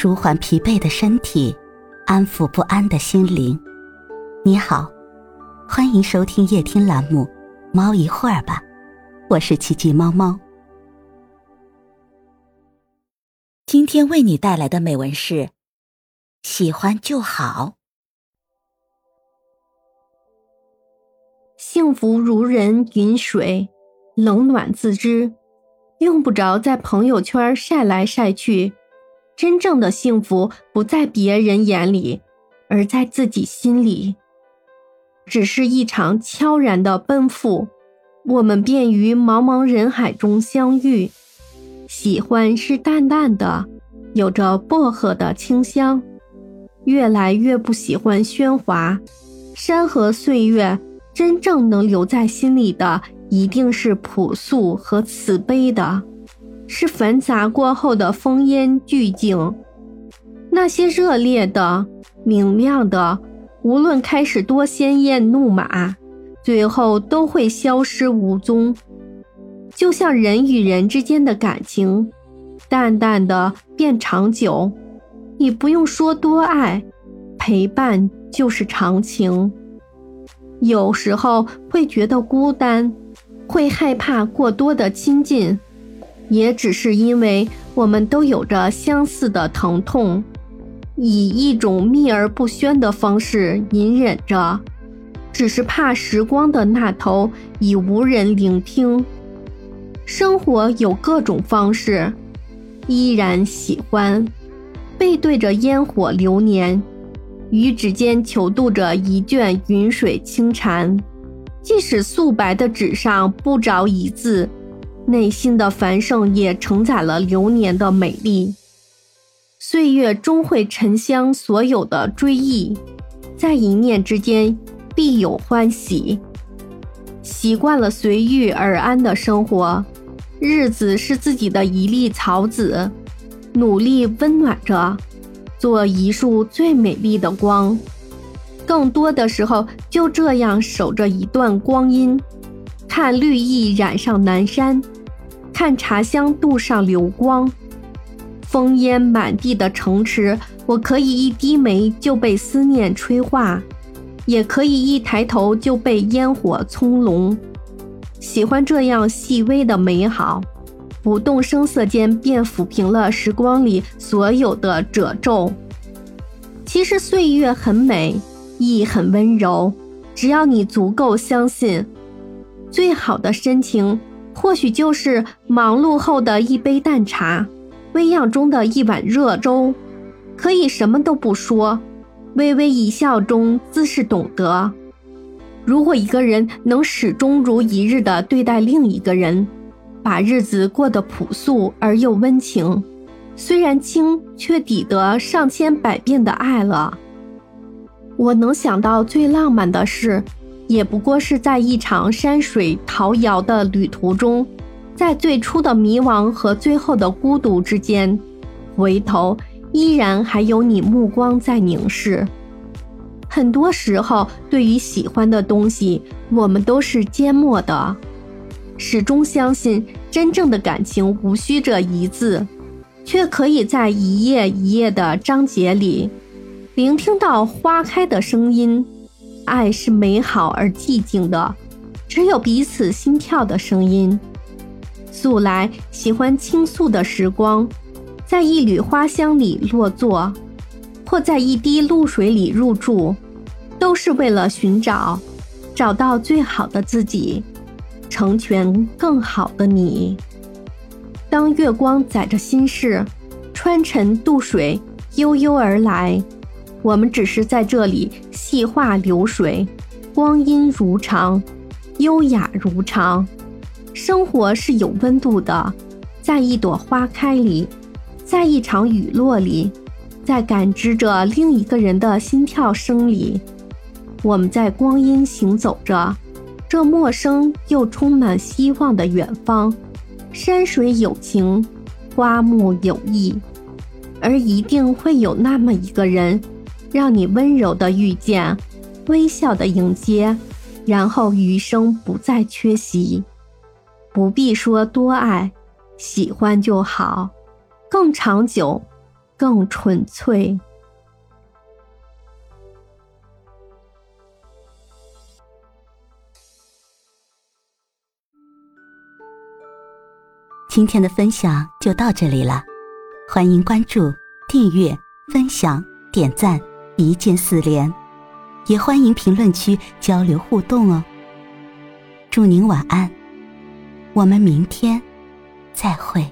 舒缓疲惫的身体，安抚不安的心灵。你好，欢迎收听夜听栏目《猫一会儿吧》，我是奇迹猫猫。今天为你带来的美文是喜欢就好。幸福如人饮水，冷暖自知，用不着在朋友圈晒来晒去。真正的幸福不在别人眼里，而在自己心里。只是一场悄然的奔赴，我们便于茫茫人海中相遇。喜欢是淡淡的，有着薄荷的清香。越来越不喜欢喧哗，山河岁月真正能留在心里的，一定是朴素和慈悲的。是繁杂过后的烽烟俱静，那些热烈的、明亮的，无论开始多鲜艳怒马，最后都会消失无踪。就像人与人之间的感情，淡淡的便长久，你不用说多爱，陪伴就是长情。有时候会觉得孤单，会害怕过多的亲近，也只是因为我们都有着相似的疼痛，以一种秘而不宣的方式隐忍着，只是怕时光的那头已无人聆听。生活有各种方式，依然喜欢背对着烟火流年，于指间求渡着一卷云水清禅。即使素白的纸上不着一字，内心的繁盛也承载了流年的美丽。岁月终会沉香所有的追忆，在一念之间必有欢喜。习惯了随遇而安的生活，日子是自己的一粒草籽，努力温暖着，做一束最美丽的光。更多的时候就这样守着一段光阴，看绿意染上南山，看茶香镀上流光。烽烟满地的城池，我可以一低眉就被思念吹化，也可以一抬头就被烟火葱胧。喜欢这样细微的美好，不动声色间便抚平了时光里所有的褶皱。其实岁月很美，亦很温柔，只要你足够相信。最好的深情，或许就是忙碌后的一杯淡茶，微漾中的一碗热粥。可以什么都不说，微微一笑中自是懂得。如果一个人能始终如一日地对待另一个人，把日子过得朴素而又温情，虽然轻，却抵得上千百遍的爱了。我能想到最浪漫的事，也不过是在一场山水陶窑的旅途中，在最初的迷茫和最后的孤独之间，回头依然还有你目光在凝视。很多时候，对于喜欢的东西，我们都是缄默的，始终相信真正的感情无需这一字，却可以在一页一页的章节里，聆听到花开的声音。爱是美好而寂静的，只有彼此心跳的声音。素来喜欢倾诉的时光，在一缕花香里落座，或在一滴露水里入住，都是为了寻找，找到最好的自己，成全更好的你。当月光载着心事，穿尘渡水，悠悠而来，我们只是在这里细化流水，光阴如常，优雅如常。生活是有温度的，在一朵花开里，在一场雨落里，在感知着另一个人的心跳声里，我们在光阴行走着，这陌生又充满希望的远方。山水有情，花木有意，而一定会有那么一个人，让你温柔地遇见，微笑地迎接，然后余生不再缺席。不必说多爱，喜欢就好，更长久，更纯粹。今天的分享就到这里了，欢迎关注、订阅、分享、点赞，一键四连，也欢迎评论区交流互动哦。祝您晚安，我们明天再会。